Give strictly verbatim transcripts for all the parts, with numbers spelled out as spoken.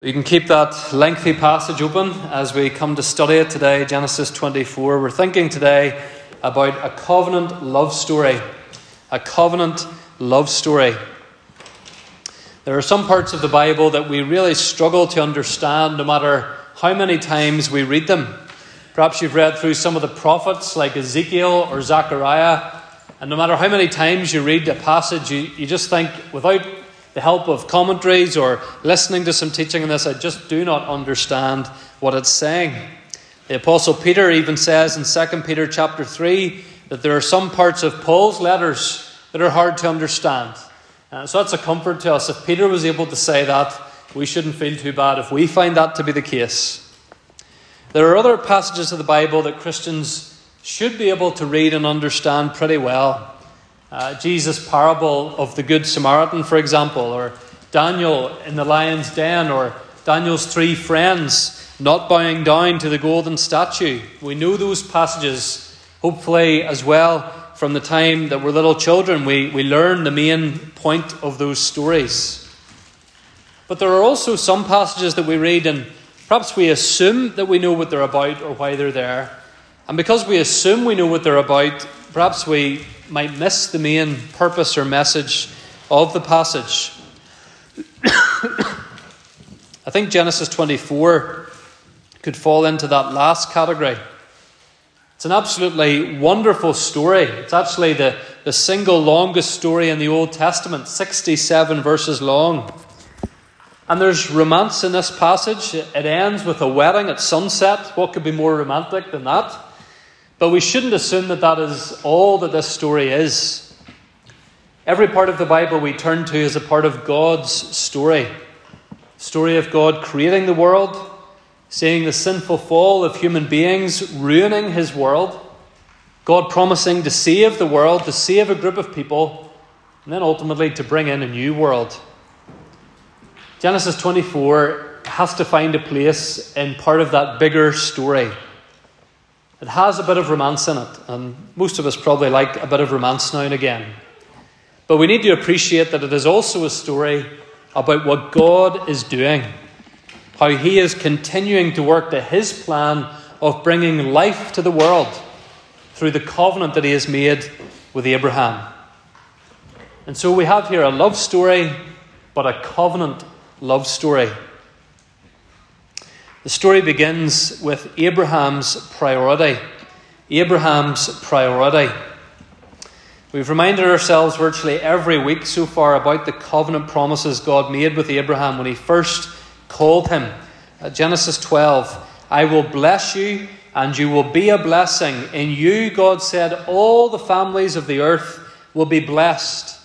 You can keep that lengthy passage open as we come to study it today, Genesis twenty-four. We're thinking today about a covenant love story. A covenant love story. There are some parts of the Bible that we really struggle to understand no matter how many times we read them. Perhaps you've read through some of the prophets like Ezekiel or Zechariah, and no matter how many times you read a passage, you, you just think, without the help of commentaries or listening to some teaching on this, I just do not understand what it's saying. The Apostle Peter even says in Second Peter chapter three that there are some parts of Paul's letters that are hard to understand. Uh, so that's a comfort to us. If Peter was able to say that, we shouldn't feel too bad if we find that to be the case. There are other passages of the Bible that Christians should be able to read and understand pretty well. Uh, Jesus' parable of the Good Samaritan, for example, or Daniel in the lion's den, or Daniel's three friends not bowing down to the golden statue. We know those passages, hopefully, as well from the time that we're little children. We, we learn the main point of those stories. But there are also some passages that we read, and perhaps we assume that we know what they're about or why they're there. And because we assume we know what they're about, perhaps we might miss the main purpose or message of the passage. I think Genesis twenty-four could fall into that last category. It's an absolutely wonderful story. It's actually the, the single longest story in the Old Testament, sixty-seven verses long. And there's romance in this passage. It ends with a wedding at sunset. What could be more romantic than that? But we shouldn't assume that that is all that this story is. Every part of the Bible we turn to is a part of God's story. Story of God creating the world, seeing the sinful fall of human beings, ruining his world, God promising to save the world, to save a group of people, and then ultimately to bring in a new world. Genesis twenty-four has to find a place in part of that bigger story. It has a bit of romance in it, and most of us probably like a bit of romance now and again. But we need to appreciate that it is also a story about what God is doing, how he is continuing to work to his plan of bringing life to the world through the covenant that he has made with Abraham. And so we have here a love story, but a covenant love story. The story begins with Abraham's priority. Abraham's priority. We've reminded ourselves virtually every week so far about the covenant promises God made with Abraham when he first called him. At Genesis twelve, I will bless you and you will be a blessing. In you, God said, all the families of the earth will be blessed.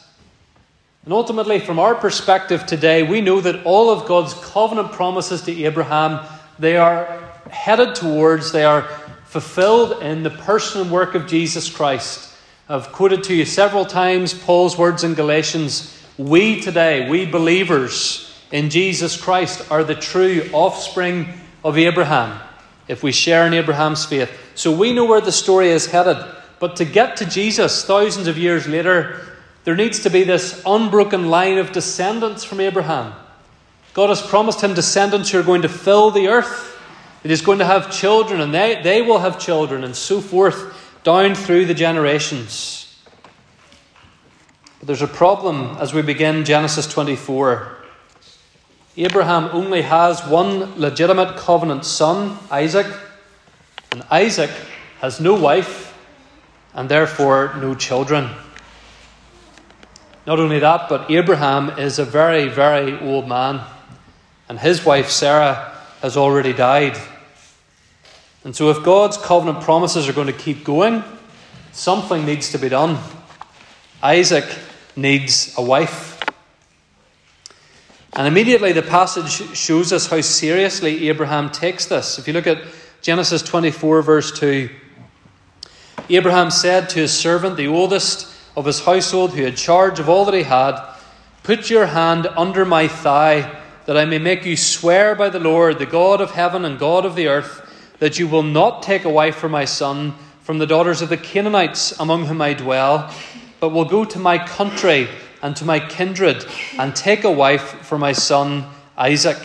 And ultimately, from our perspective today, we know that all of God's covenant promises to Abraham, they are headed towards, they are fulfilled in the person and work of Jesus Christ. I've quoted to you several times Paul's words in Galatians. We today, we believers in Jesus Christ, are the true offspring of Abraham, if we share in Abraham's faith. So we know where the story is headed. But to get to Jesus thousands of years later, there needs to be this unbroken line of descendants from Abraham. God has promised him descendants who are going to fill the earth. It is going to have children, and they, they will have children, and so forth, down through the generations. But there's a problem as we begin Genesis twenty-four. Abraham only has one legitimate covenant son, Isaac, and Isaac has no wife, and therefore no children. Not only that, but Abraham is a very, very old man, and his wife Sarah has already died. And so if God's covenant promises are going to keep going, something needs to be done. Isaac needs a wife. And immediately the passage shows us how seriously Abraham takes this. If you look at Genesis twenty-four, verse two, Abraham said to his servant, the oldest of his household, who had charge of all that he had, put your hand under my thigh, that I may make you swear by the Lord, the God of heaven and God of the earth, that you will not take a wife for my son from the daughters of the Canaanites among whom I dwell, but will go to my country and to my kindred and take a wife for my son Isaac.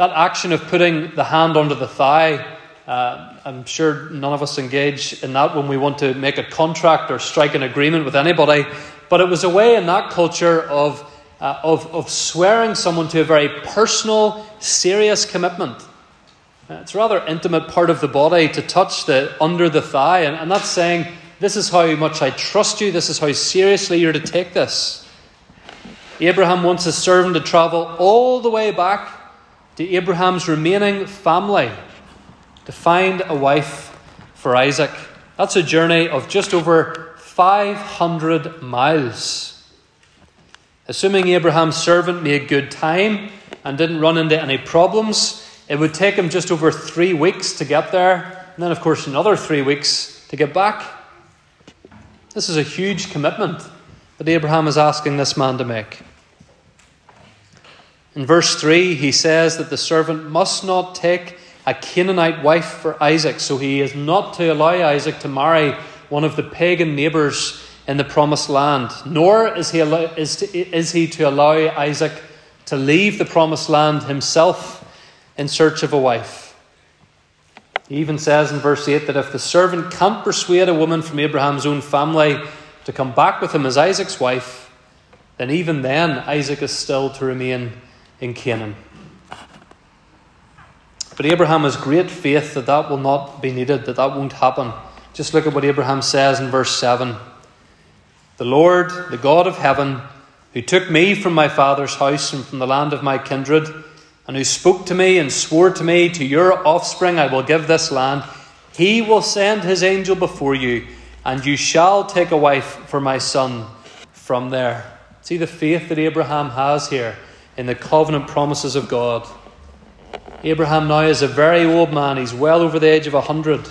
That action of putting the hand under the thigh, uh, I'm sure none of us engage in that when we want to make a contract or strike an agreement with anybody. But it was a way in that culture of uh, of, of swearing someone to a very personal, serious commitment. Uh, it's a rather intimate part of the body to touch the under the thigh. And, and that's saying, this is how much I trust you. This is how seriously you're to take this. Abraham wants his servant to travel all the way back to Abraham's remaining family to find a wife for Isaac. That's a journey of just over five hundred miles. Assuming Abraham's servant made good time and didn't run into any problems, it would take him just over three weeks to get there, and then, of course, another three weeks to get back. This is a huge commitment that Abraham is asking this man to make. In verse three, he says that the servant must not take a Canaanite wife for Isaac, so he is not to allow Isaac to marry one of the pagan neighbours in the promised land, nor is he, allow, is, to, is he to allow Isaac to leave the promised land himself in search of a wife. He even says in verse eight that if the servant can't persuade a woman from Abraham's own family to come back with him as Isaac's wife, then even then Isaac is still to remain in Canaan. But Abraham has great faith that that will not be needed, that that won't happen. Just look at what Abraham says in verse seven. The Lord, the God of heaven, who took me from my father's house and from the land of my kindred, and who spoke to me and swore to me, to your offspring I will give this land, he will send his angel before you, and you shall take a wife for my son from there. See the faith that Abraham has here in the covenant promises of God. Abraham now is a very old man. He's well over the age of one hundred.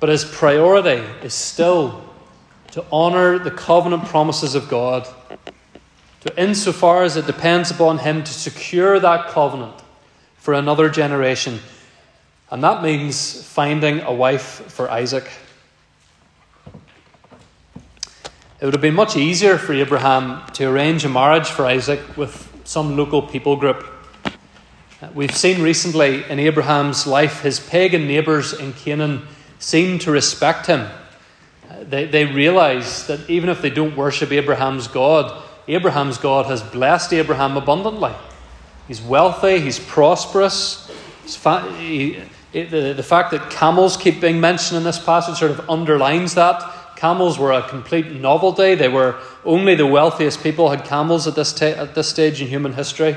But his priority is still to honour the covenant promises of God, to insofar as it depends upon him to secure that covenant for another generation. And that means finding a wife for Isaac. It would have been much easier for Abraham to arrange a marriage for Isaac with some local people group. We've seen recently in Abraham's life, his pagan neighbours in Canaan seem to respect him. They, they realise that even if they don't worship Abraham's God, Abraham's God has blessed Abraham abundantly. He's wealthy, he's prosperous. He's fa- he, the, the fact that camels keep being mentioned in this passage sort of underlines that. Camels were a complete novelty. They were only the wealthiest people had camels at this, ta- at this stage in human history.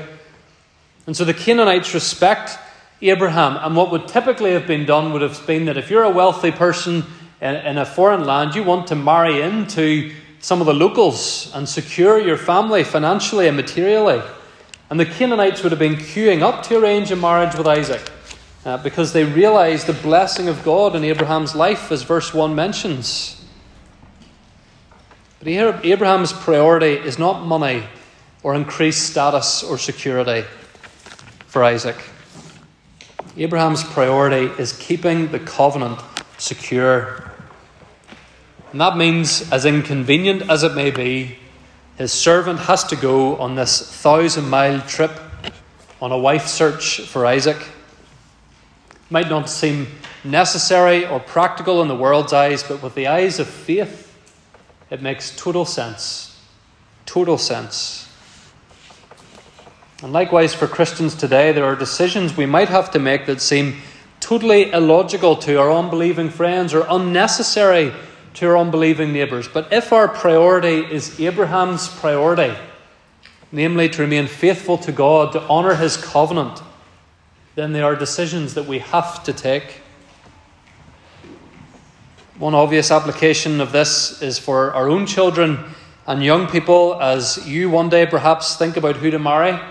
And so the Canaanites respect Abraham. And what would typically have been done would have been that if you're a wealthy person in, in a foreign land, you want to marry into some of the locals and secure your family financially and materially. And the Canaanites would have been queuing up to arrange a marriage with Isaac uh, because they realised the blessing of God in Abraham's life, as verse one mentions. But Abraham's priority is not money or increased status or security for Isaac. Abraham's priority is keeping the covenant secure. And that means, as inconvenient as it may be, his servant has to go on this thousand mile trip on a wife search for Isaac. It might not seem necessary or practical in the world's eyes, but with the eyes of faith, it makes total sense. Total sense. And likewise for Christians today, there are decisions we might have to make that seem totally illogical to our unbelieving friends or unnecessary to our unbelieving neighbours. But if our priority is Abraham's priority, namely to remain faithful to God, to honour his covenant, then there are decisions that we have to take. One obvious application of this is for our own children and young people, as you one day perhaps think about who to marry. I'm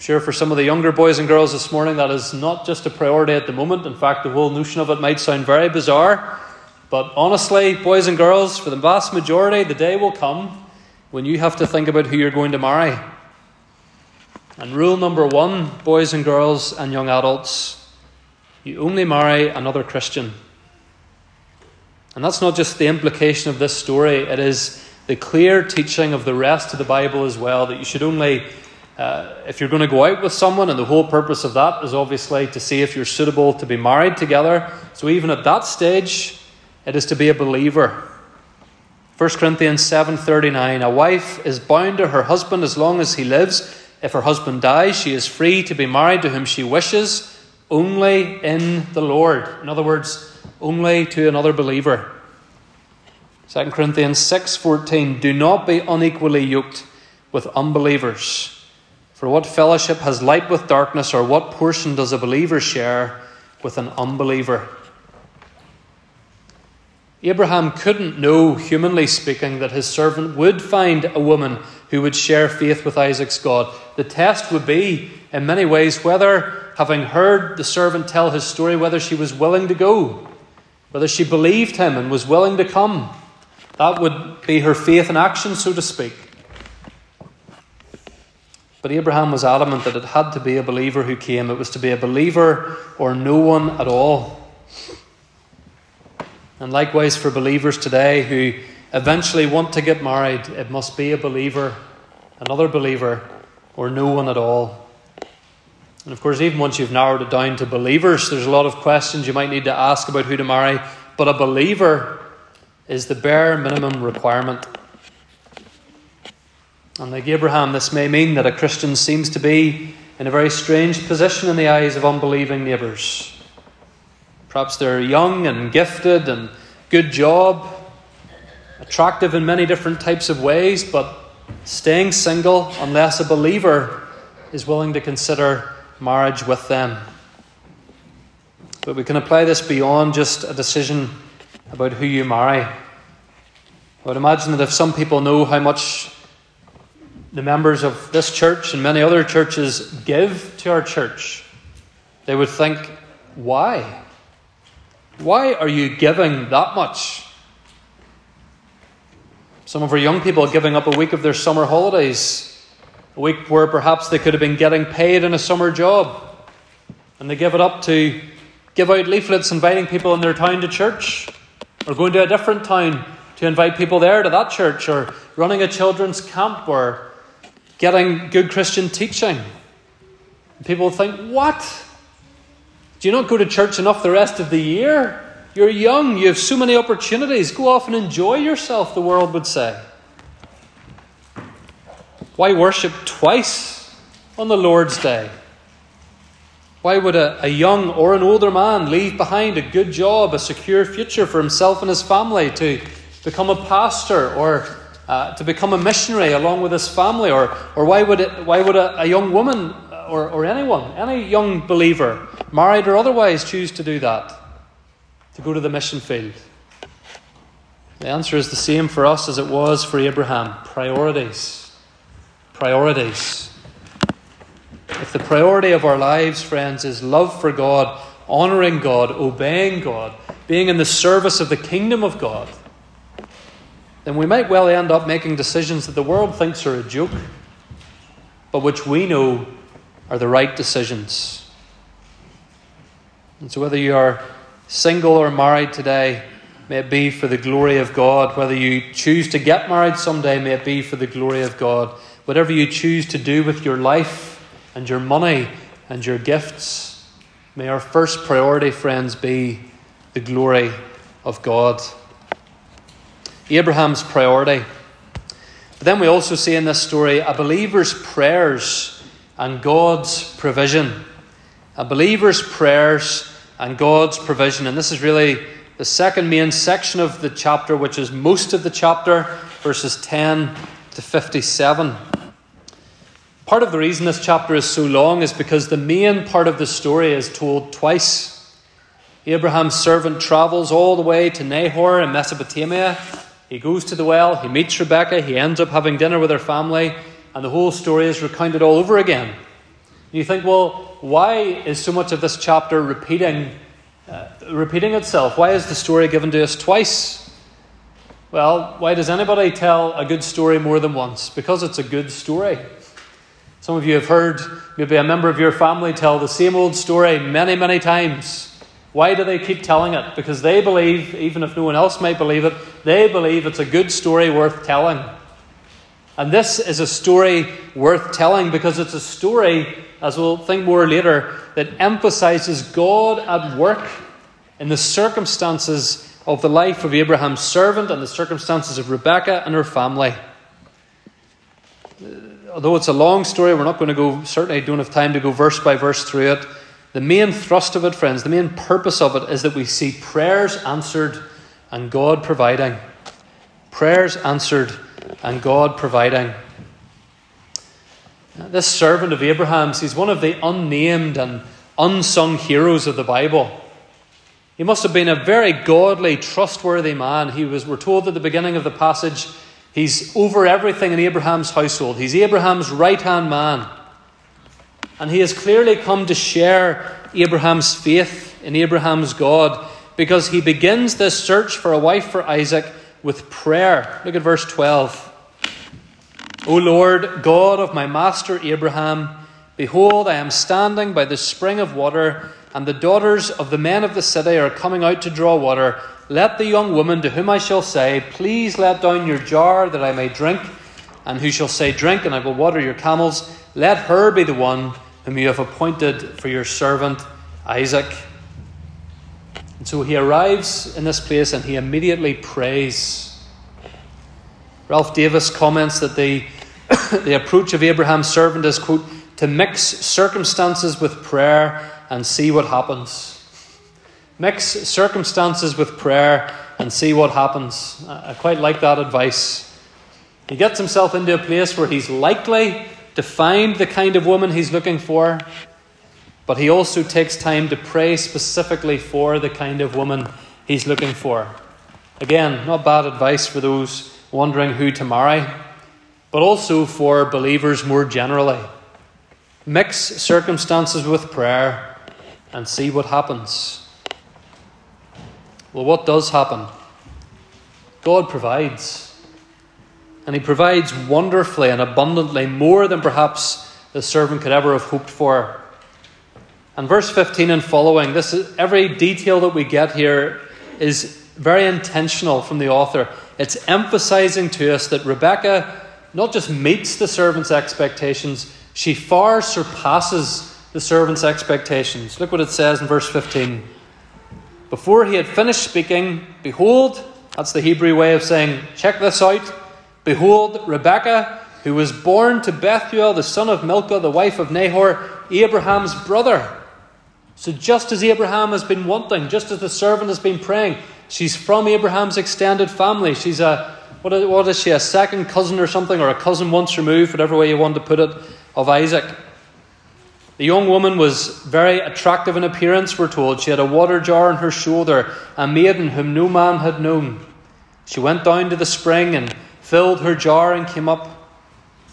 sure for some of the younger boys and girls this morning, that is not just a priority at the moment. In fact, the whole notion of it might sound very bizarre. But honestly, boys and girls, for the vast majority, the day will come when you have to think about who you're going to marry. And rule number one, boys and girls and young adults, you only marry another Christian. And that's not just the implication of this story. It is the clear teaching of the rest of the Bible as well, that you should only Uh, if you're going to go out with someone, and the whole purpose of that is obviously to see if you're suitable to be married together. So even at that stage, it is to be a believer. First Corinthians seven thirty-nine, a wife is bound to her husband as long as he lives. If her husband dies, she is free to be married to whom she wishes, only in the Lord. In other words, only to another believer. Second Corinthians six fourteen, do not be unequally yoked with unbelievers. For what fellowship has light with darkness, or what portion does a believer share with an unbeliever? Abraham couldn't know, humanly speaking, that his servant would find a woman who would share faith with Isaac's God. The test would be, in many ways, whether, having heard the servant tell his story, whether she was willing to go, whether she believed him and was willing to come. That would be her faith in action, so to speak. But Abraham was adamant that it had to be a believer who came. It was to be a believer or no one at all. And likewise for believers today who eventually want to get married, it must be a believer, another believer, or no one at all. And of course, even once you've narrowed it down to believers, there's a lot of questions you might need to ask about who to marry. But a believer is the bare minimum requirement. And like Abraham, this may mean that a Christian seems to be in a very strange position in the eyes of unbelieving neighbours. Perhaps they're young and gifted and good job, attractive in many different types of ways, but staying single unless a believer is willing to consider marriage with them. But we can apply this beyond just a decision about who you marry. I would imagine that if some people know how much the members of this church and many other churches give to our church, they would think, why? Why are you giving that much? Some of our young people are giving up a week of their summer holidays, a week where perhaps they could have been getting paid in a summer job, and they give it up to give out leaflets inviting people in their town to church, or going to a different town to invite people there to that church, or running a children's camp, or getting good Christian teaching. And people think, what? Do you not go to church enough the rest of the year? You're young. You have so many opportunities. Go off and enjoy yourself, the world would say. Why worship twice on the Lord's Day? Why would a, a young or an older man leave behind a good job, a secure future for himself and his family, to become a pastor or uh, to become a missionary along with his family? Or, or why would it, why would a, a young woman or, or anyone, any young believer, married or otherwise, choose to do that, to go to the mission field? The answer is the same for us as it was for Abraham. Priorities. Priorities. If the priority of our lives, friends, is love for God, honouring God, obeying God, being in the service of the kingdom of God, then we might well end up making decisions that the world thinks are a joke, but which we know are the right decisions. And so whether you are single or married today, may it be for the glory of God. Whether you choose to get married someday, may it be for the glory of God. Whatever you choose to do with your life and your money and your gifts, may our first priority, friends, be the glory of God. Abraham's priority. But then we also see in this story a believer's prayers and God's provision. A believer's prayers and God's provision. And this is really the second main section of the chapter, which is most of the chapter, verses ten to fifty-seven. Part of the reason this chapter is so long is because the main part of the story is told twice. Abraham's servant travels all the way to Nahor in Mesopotamia. He goes to the well, he meets Rebekah, he ends up having dinner with her family, and the whole story is recounted all over again. You think, well, why is so much of this chapter repeating uh, repeating itself? Why is the story given to us twice? Well, why does anybody tell a good story more than once? Because it's a good story. Some of you have heard maybe a member of your family tell the same old story many, many times. Why do they keep telling it? Because they believe, even if no one else might believe it, they believe it's a good story worth telling. And this is a story worth telling because it's a story, as we'll think more later, that emphasizes God at work in the circumstances of the life of Abraham's servant and the circumstances of Rebekah and her family. Although it's a long story, we're not going to go, certainly don't have time to go verse by verse through it. The main thrust of it, friends, the main purpose of it is that we see prayers answered and God providing. Prayers answered and God providing. This servant of Abraham's, he's one of the unnamed and unsung heroes of the Bible. He must have been a very godly, trustworthy man. He was, we're told at the beginning of the passage, he's over everything in Abraham's household. He's Abraham's right-hand man. And he has clearly come to share Abraham's faith in Abraham's God because he begins this search for a wife for Isaac with prayer. Look at verse twelve. O Lord, God of my master Abraham, behold, I am standing by the spring of water, and the daughters of the men of the city are coming out to draw water. Let the young woman to whom I shall say, please let down your jar that I may drink, and who shall say, drink, and I will water your camels, let her be the one whom you have appointed for your servant Isaac. And so he arrives in this place and he immediately prays. Ralph Davis comments that the, the approach of Abraham's servant is, quote, to mix circumstances with prayer and see what happens. Mix circumstances with prayer and see what happens. I quite like that advice. He gets himself into a place where he's likely to find the kind of woman he's looking for, but he also takes time to pray specifically for the kind of woman he's looking for. Again, not bad advice for those wondering who to marry, but also for believers more generally. Mix circumstances with prayer and see what happens. Well, what does happen? God provides. And he provides wonderfully and abundantly, more than perhaps the servant could ever have hoped for. And verse fifteen and following, this is, every detail that we get here is very intentional from the author. It's emphasizing to us that Rebekah not just meets the servant's expectations, she far surpasses the servant's expectations. Look what it says in verse fifteen. Before he had finished speaking, behold, that's the Hebrew way of saying, check this out. Behold, Rebekah, who was born to Bethuel, the son of Milcah, the wife of Nahor, Abraham's brother. So just as Abraham has been wanting, just as the servant has been praying, she's from Abraham's extended family. She's a, what is, what is she, a second cousin or something, or a cousin once removed, whatever way you want to put it, of Isaac. The young woman was very attractive in appearance, we're told. She had a water jar on her shoulder, a maiden whom no man had known. She went down to the spring and filled her jar and came up.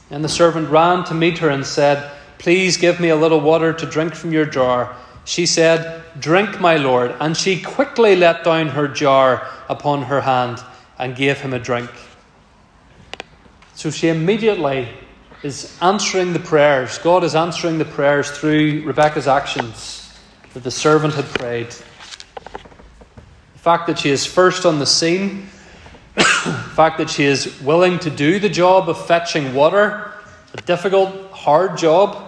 And the servant ran to meet her and said, please give me a little water to drink from your jar. She said, drink, my lord. And she quickly let down her jar upon her hand and gave him a drink. So she immediately is answering the prayers. God is answering the prayers through Rebekah's actions that the servant had prayed. The fact that she is first on the scene, the fact that she is willing to do the job of fetching water, a difficult, hard job,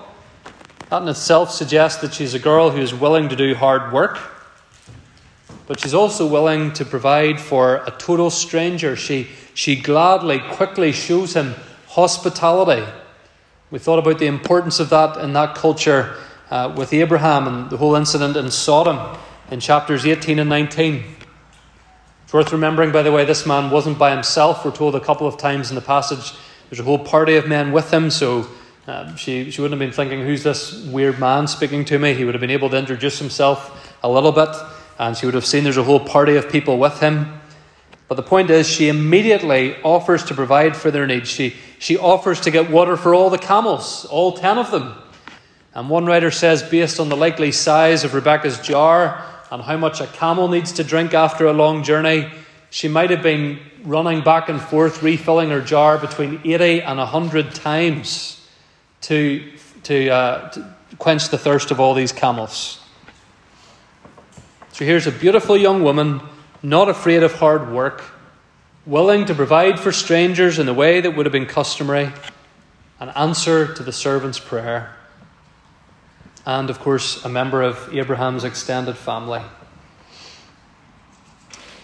that in itself suggests that she's a girl who is willing to do hard work, but she's also willing to provide for a total stranger. She, she gladly, quickly shows him hospitality. We thought about the importance of that in that culture uh, with Abraham and the whole incident in Sodom in chapters eighteen and nineteen. It's worth remembering, by the way, this man wasn't by himself. We're told a couple of times in the passage there's a whole party of men with him, so uh, she, she wouldn't have been thinking, who's this weird man speaking to me? He would have been able to introduce himself a little bit, and she would have seen there's a whole party of people with him. But the point is, she immediately offers to provide for their needs. She she offers to get water for all the camels, all ten of them. And one writer says, based on the likely size of Rebekah's jar and how much a camel needs to drink after a long journey, she might have been running back and forth, refilling her jar between eighty and one hundred times to, to, uh, to quench the thirst of all these camels. So here's a beautiful young woman, not afraid of hard work, willing to provide for strangers in the way that would have been customary, an answer to the servant's prayer, and, of course, a member of Abraham's extended family.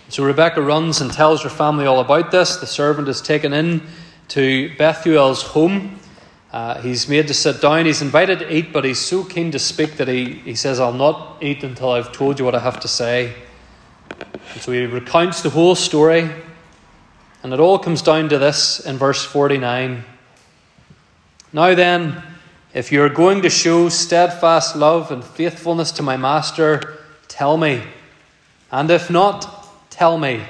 So Rebekah runs and tells her family all about this. The servant is taken in to Bethuel's home. Uh, he's made to sit down. He's invited to eat, but he's so keen to speak that he, he says, "I'll not eat until I've told you what I have to say." And so he recounts the whole story. And it all comes down to this in verse forty-nine. "Now then, if you are going to show steadfast love and faithfulness to my master, tell me. And if not, tell me,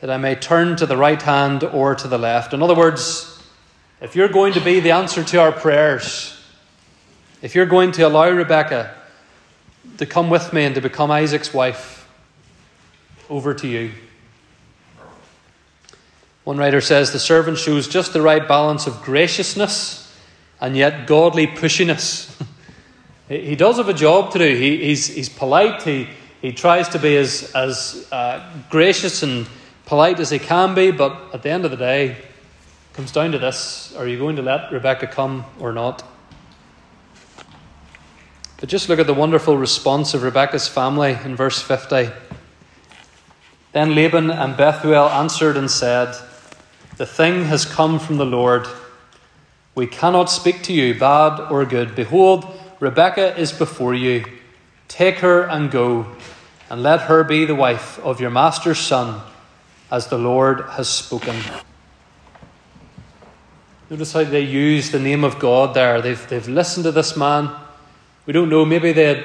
that I may turn to the right hand or to the left." In other words, if you're going to be the answer to our prayers, if you're going to allow Rebekah to come with me and to become Isaac's wife, over to you. One writer says the servant shows just the right balance of graciousness and yet godly pushiness. He does have a job to do. He, he's, he's polite. He He tries to be as, as uh, gracious and polite as he can be, but at the end of the day, it comes down to this. Are you going to let Rebekah come or not? But just look at the wonderful response of Rebekah's family in verse fifty. "Then Laban and Bethuel answered and said, 'The thing has come from the Lord. We cannot speak to you, bad or good. Behold, Rebekah is before you. Take her and go, and let her be the wife of your master's son, as the Lord has spoken.'" Notice how they use the name of God there. They've, they've listened to this man. We don't know, maybe they had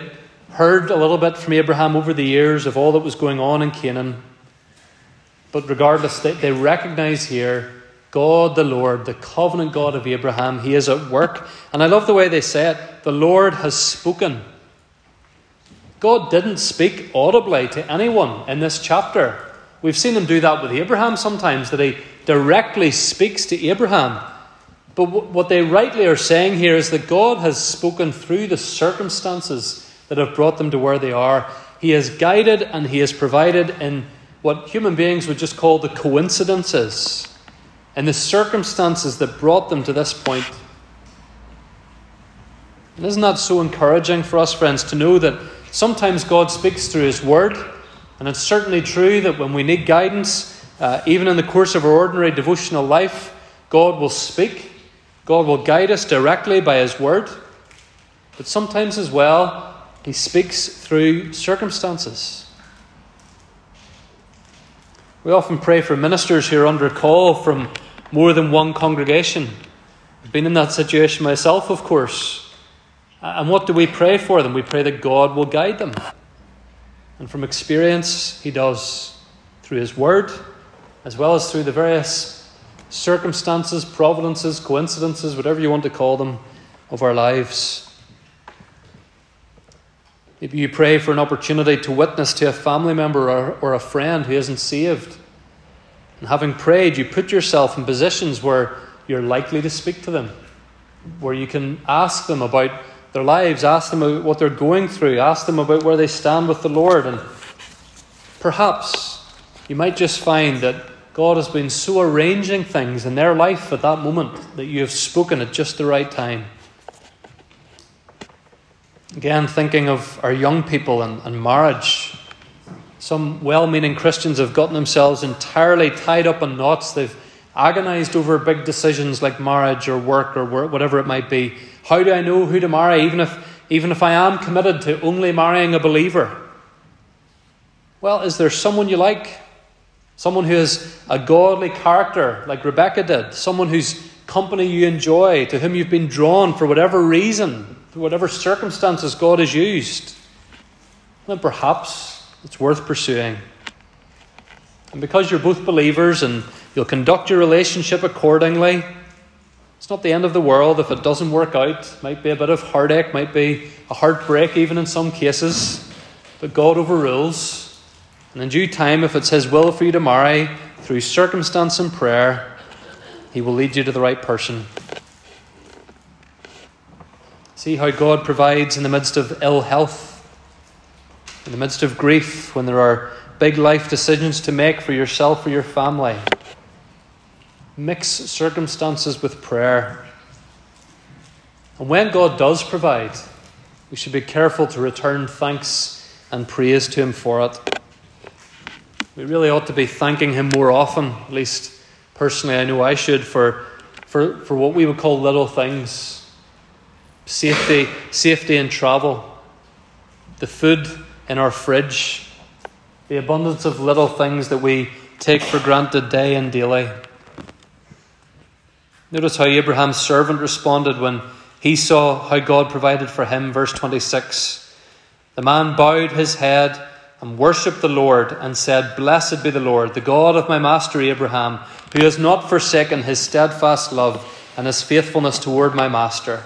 heard a little bit from Abraham over the years of all that was going on in Canaan. But regardless, they, they recognize here God the Lord, the covenant God of Abraham. He is at work. And I love the way they say it. The Lord has spoken. God didn't speak audibly to anyone in this chapter. We've seen him do that with Abraham sometimes, that he directly speaks to Abraham. But w- what they rightly are saying here is that God has spoken through the circumstances that have brought them to where they are. He has guided and he has provided in what human beings would just call the coincidences, and the circumstances that brought them to this point. And isn't that so encouraging for us, friends, to know that sometimes God speaks through his word, and it's certainly true that when we need guidance, uh, even in the course of our ordinary devotional life, God will speak. God will guide us directly by his word. But sometimes as well, he speaks through circumstances. We often pray for ministers who are under call from more than one congregation. I've been in that situation myself, of course. And what do we pray for them? We pray that God will guide them. And from experience, he does, through his word, as well as through the various circumstances, providences, coincidences, whatever you want to call them, of our lives. Maybe you pray for an opportunity to witness to a family member or, or a friend who isn't saved. And having prayed, you put yourself in positions where you're likely to speak to them, where you can ask them about their lives, ask them about what they're going through, ask them about where they stand with the Lord. And perhaps you might just find that God has been so arranging things in their life at that moment that you have spoken at just the right time. Again, thinking of our young people and, and marriage, some well-meaning Christians have gotten themselves entirely tied up in knots. They've agonized over big decisions like marriage or work or whatever it might be. How do I know who to marry, even if, even if I am committed to only marrying a believer? Well, is there someone you like? Someone who has a godly character, like Rebekah did? Someone whose company you enjoy, to whom you've been drawn for whatever reason, for whatever circumstances God has used? Then perhaps it's worth pursuing. And because you're both believers and you'll conduct your relationship accordingly, it's not the end of the world if it doesn't work out. It might be a bit of heartache, might be a heartbreak even in some cases. But God overrules. And in due time, if it's his will for you to marry, through circumstance and prayer, he will lead you to the right person. See how God provides in the midst of ill health, in the midst of grief, when there are big life decisions to make for yourself or your family. mix circumstances with prayer. And when God does provide, we should be careful to return thanks and praise to him for it. We really ought to be thanking him more often, at least personally I know I should, for for, for what we would call little things. Safety, safety in travel, the food in our fridge, the abundance of little things that we take for granted day and daily. Notice how Abraham's servant responded when he saw how God provided for him. Verse twenty-six, the man bowed his head and worshipped the Lord and said, blessed be the Lord, the God of my master Abraham, who has not forsaken his steadfast love and his faithfulness toward my master.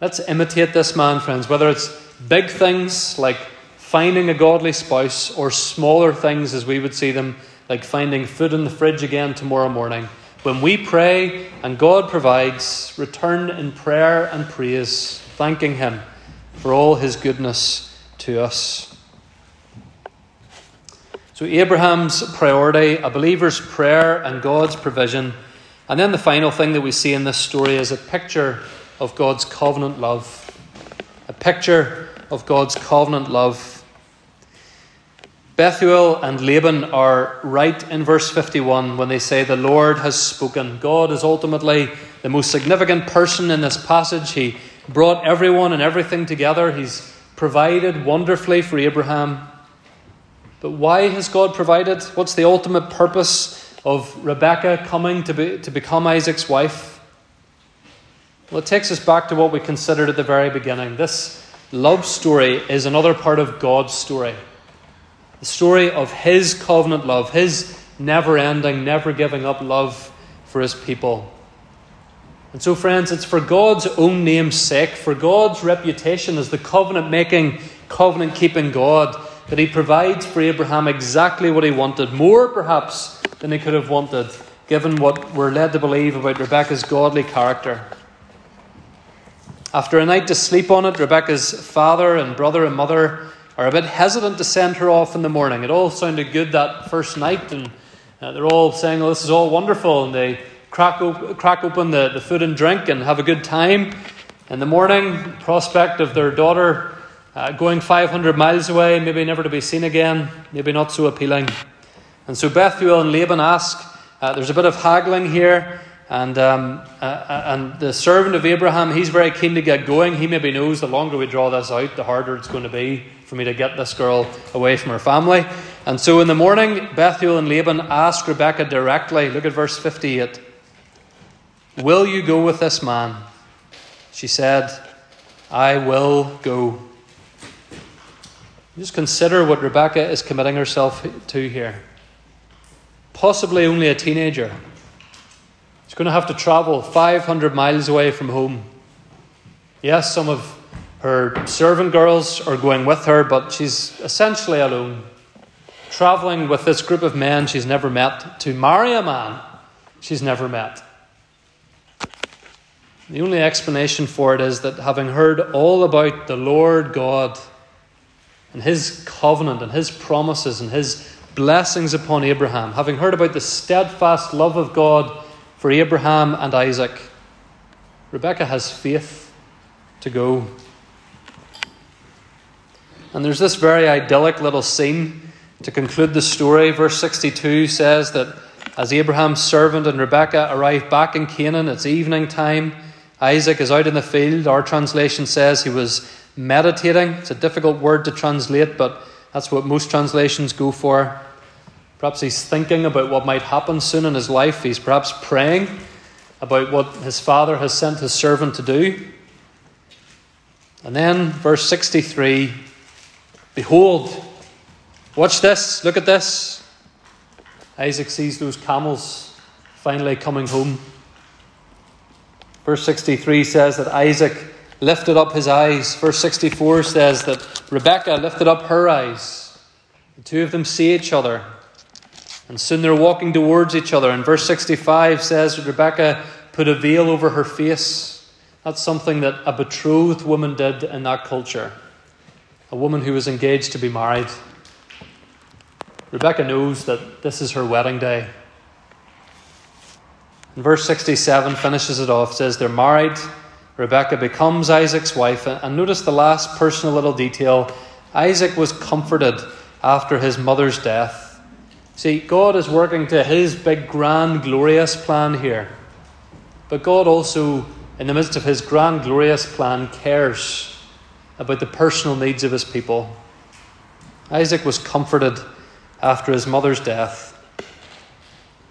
Let's imitate this man, friends, whether it's big things like finding a godly spouse or smaller things as we would see them, like finding food in the fridge again tomorrow morning. When we pray and God provides, return in prayer and praise, thanking him for all his goodness to us. So Abraham's priority, a believer's prayer and God's provision. And then the final thing that we see in this story is a picture of God's covenant love. A picture of God's covenant love. Bethuel and Laban are right in verse fifty-one when they say the Lord has spoken. God is ultimately the most significant person in this passage. He brought everyone and everything together. He's provided wonderfully for Abraham. But why has God provided? What's the ultimate purpose of Rebekah coming to be, to become Isaac's wife? Well, it takes us back to what we considered at the very beginning. This love story is another part of God's story. The story of his covenant love, his never-ending, never-giving-up love for his people. And so, friends, it's for God's own name's sake, for God's reputation as the covenant-making, covenant-keeping God, that he provides for Abraham exactly what he wanted, more perhaps than he could have wanted, given what we're led to believe about Rebekah's godly character. After a night to sleep on it, Rebekah's father and brother and mother are a bit hesitant to send her off in the morning. It all sounded good that first night, and uh, they're all saying, oh, this is all wonderful, and they crack, op- crack open the, the food and drink and have a good time. In the morning, the prospect of their daughter uh, going five hundred miles away, maybe never to be seen again, maybe not so appealing. And so Bethuel and Laban ask, uh, there's a bit of haggling here, and um, uh, and the servant of Abraham, he's very keen to get going. He maybe knows the longer we draw this out, the harder it's going to be for me to get this girl away from her family. And so in the morning, Bethuel and Laban asked Rebekah directly, look at verse fifty-eight, will you go with this man? She said, I will go. Just consider what Rebekah is committing herself to here. Possibly only a teenager. She's going to have to travel five hundred miles away from home. Yes, some of her servant girls are going with her, but she's essentially alone, traveling with this group of men she's never met to marry a man she's never met. The only explanation for it is that having heard all about the Lord God and his covenant and his promises and his blessings upon Abraham, having heard about the steadfast love of God for Abraham and Isaac, Rebekah has faith to go. And there's this very idyllic little scene to conclude the story. Verse sixty-two says that as Abraham's servant and Rebekah arrive back in Canaan, it's evening time. Isaac is out in the field. Our translation says he was meditating. It's a difficult word to translate, but that's what most translations go for. Perhaps he's thinking about what might happen soon in his life. He's perhaps praying about what his father has sent his servant to do. And then verse sixty-three, behold, watch this, look at this. Isaac sees those camels finally coming home. Verse sixty-three says that Isaac lifted up his eyes. Verse sixty-four says that Rebekah lifted up her eyes. The two of them see each other, and soon they're walking towards each other. And verse sixty-five says that Rebekah put a veil over her face. That's something that a betrothed woman did in that culture. A woman who was engaged to be married. Rebekah knows that this is her wedding day. And verse sixty-seven finishes it off. It says they're married. Rebekah becomes Isaac's wife. And notice the last personal little detail. Isaac was comforted after his mother's death. See, God is working to his big, grand, glorious plan here. But God also, in the midst of his grand, glorious plan, cares about the personal needs of his people. Isaac was comforted after his mother's death.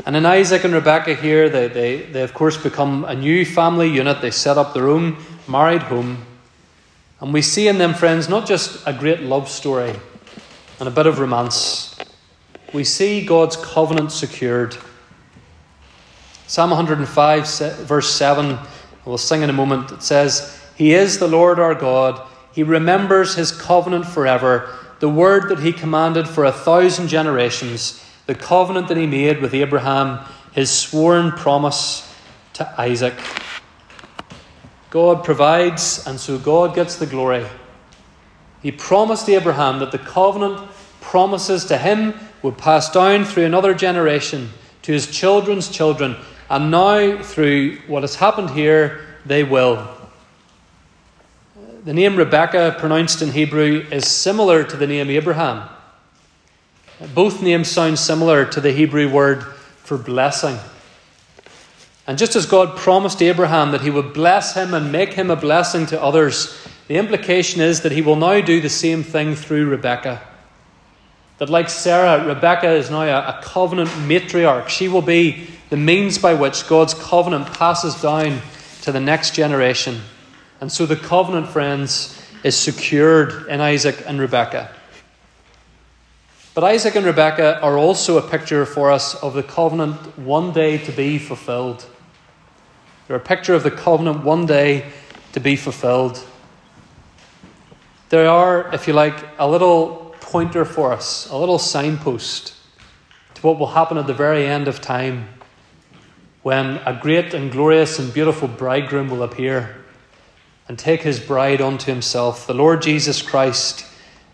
And in Isaac and Rebekah here, they, they, they of course become a new family unit. They set up their own married home. And we see in them, friends, not just a great love story and a bit of romance. We see God's covenant secured. Psalm one oh five, verse seven, we'll sing in a moment. It says, "He is the Lord our God. He remembers his covenant forever. The word that he commanded for a thousand generations. The covenant that he made with Abraham. His sworn promise to Isaac." God provides, and so God gets the glory. He promised Abraham that the covenant promises to him would pass down through another generation to his children's children. And now, through what has happened here, they will. The name Rebekah, pronounced in Hebrew, is similar to the name Abraham. Both names sound similar to the Hebrew word for blessing. And just as God promised Abraham that he would bless him and make him a blessing to others, the implication is that he will now do the same thing through Rebekah. That like Sarah, Rebekah is now a covenant matriarch. She will be the means by which God's covenant passes down to the next generation. And so the covenant, friends, is secured in Isaac and Rebekah. But Isaac and Rebekah are also a picture for us of the covenant one day to be fulfilled. They're a picture of the covenant one day to be fulfilled. They are, if you like, a little pointer for us, a little signpost to what will happen at the very end of time, when a great and glorious and beautiful bridegroom will appear and take his bride unto himself, the Lord Jesus Christ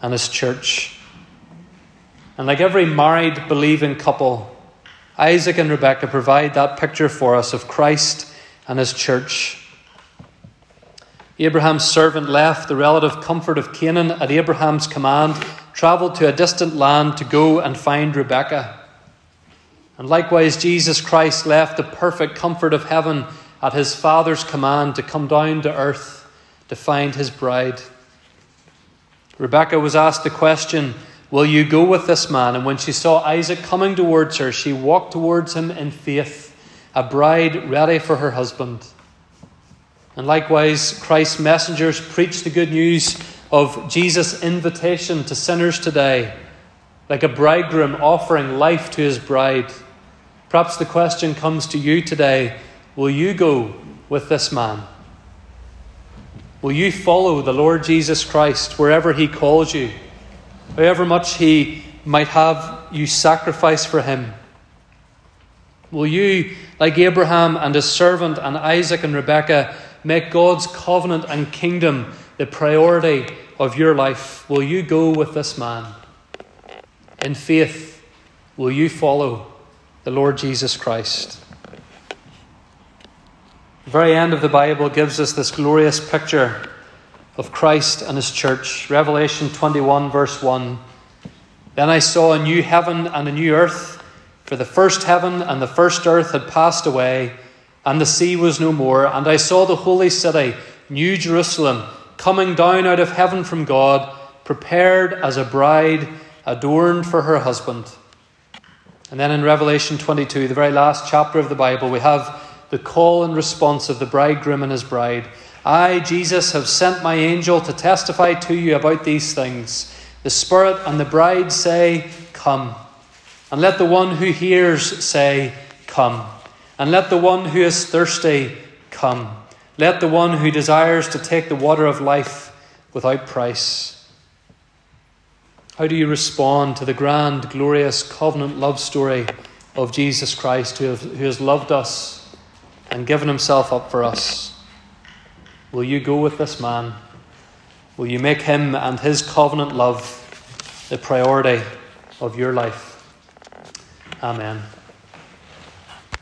and his church. And like every married, believing couple, Isaac and Rebekah provide that picture for us of Christ and his church. Abraham's servant left the relative comfort of Canaan at Abraham's command, travelled to a distant land to go and find Rebekah. And likewise, Jesus Christ left the perfect comfort of heaven at his Father's command to come down to earth to find his bride. Rebekah was asked the question, "Will you go with this man?" And when she saw Isaac coming towards her, she walked towards him in faith, a bride ready for her husband. And likewise, Christ's messengers preached the good news of Jesus' invitation to sinners today, like a bridegroom offering life to his bride. Perhaps the question comes to you today, will you go with this man? Will you follow the Lord Jesus Christ wherever he calls you, however much he might have you sacrifice for him? Will you, like Abraham and his servant and Isaac and Rebekah, make God's covenant and kingdom the priority of your life? Will you go with this man? In faith, will you follow the Lord Jesus Christ? The very end of the Bible gives us this glorious picture of Christ and his church. Revelation twenty-one, verse one. "Then I saw a new heaven and a new earth, for the first heaven and the first earth had passed away, and the sea was no more. And I saw the holy city, New Jerusalem, coming down out of heaven from God, prepared as a bride, adorned for her husband." And then in Revelation twenty-two, the very last chapter of the Bible, we have the call and response of the bridegroom and his bride. "I, Jesus, have sent my angel to testify to you about these things. The Spirit and the bride say, 'Come.' And let the one who hears say, 'Come.' And let the one who is thirsty come. Let the one who desires to take the water of life without price." How do you respond to the grand, glorious covenant love story of Jesus Christ, who, have, who has loved us and given himself up for us? Will you go with this man? Will you make him and his covenant love the priority of your life? Amen.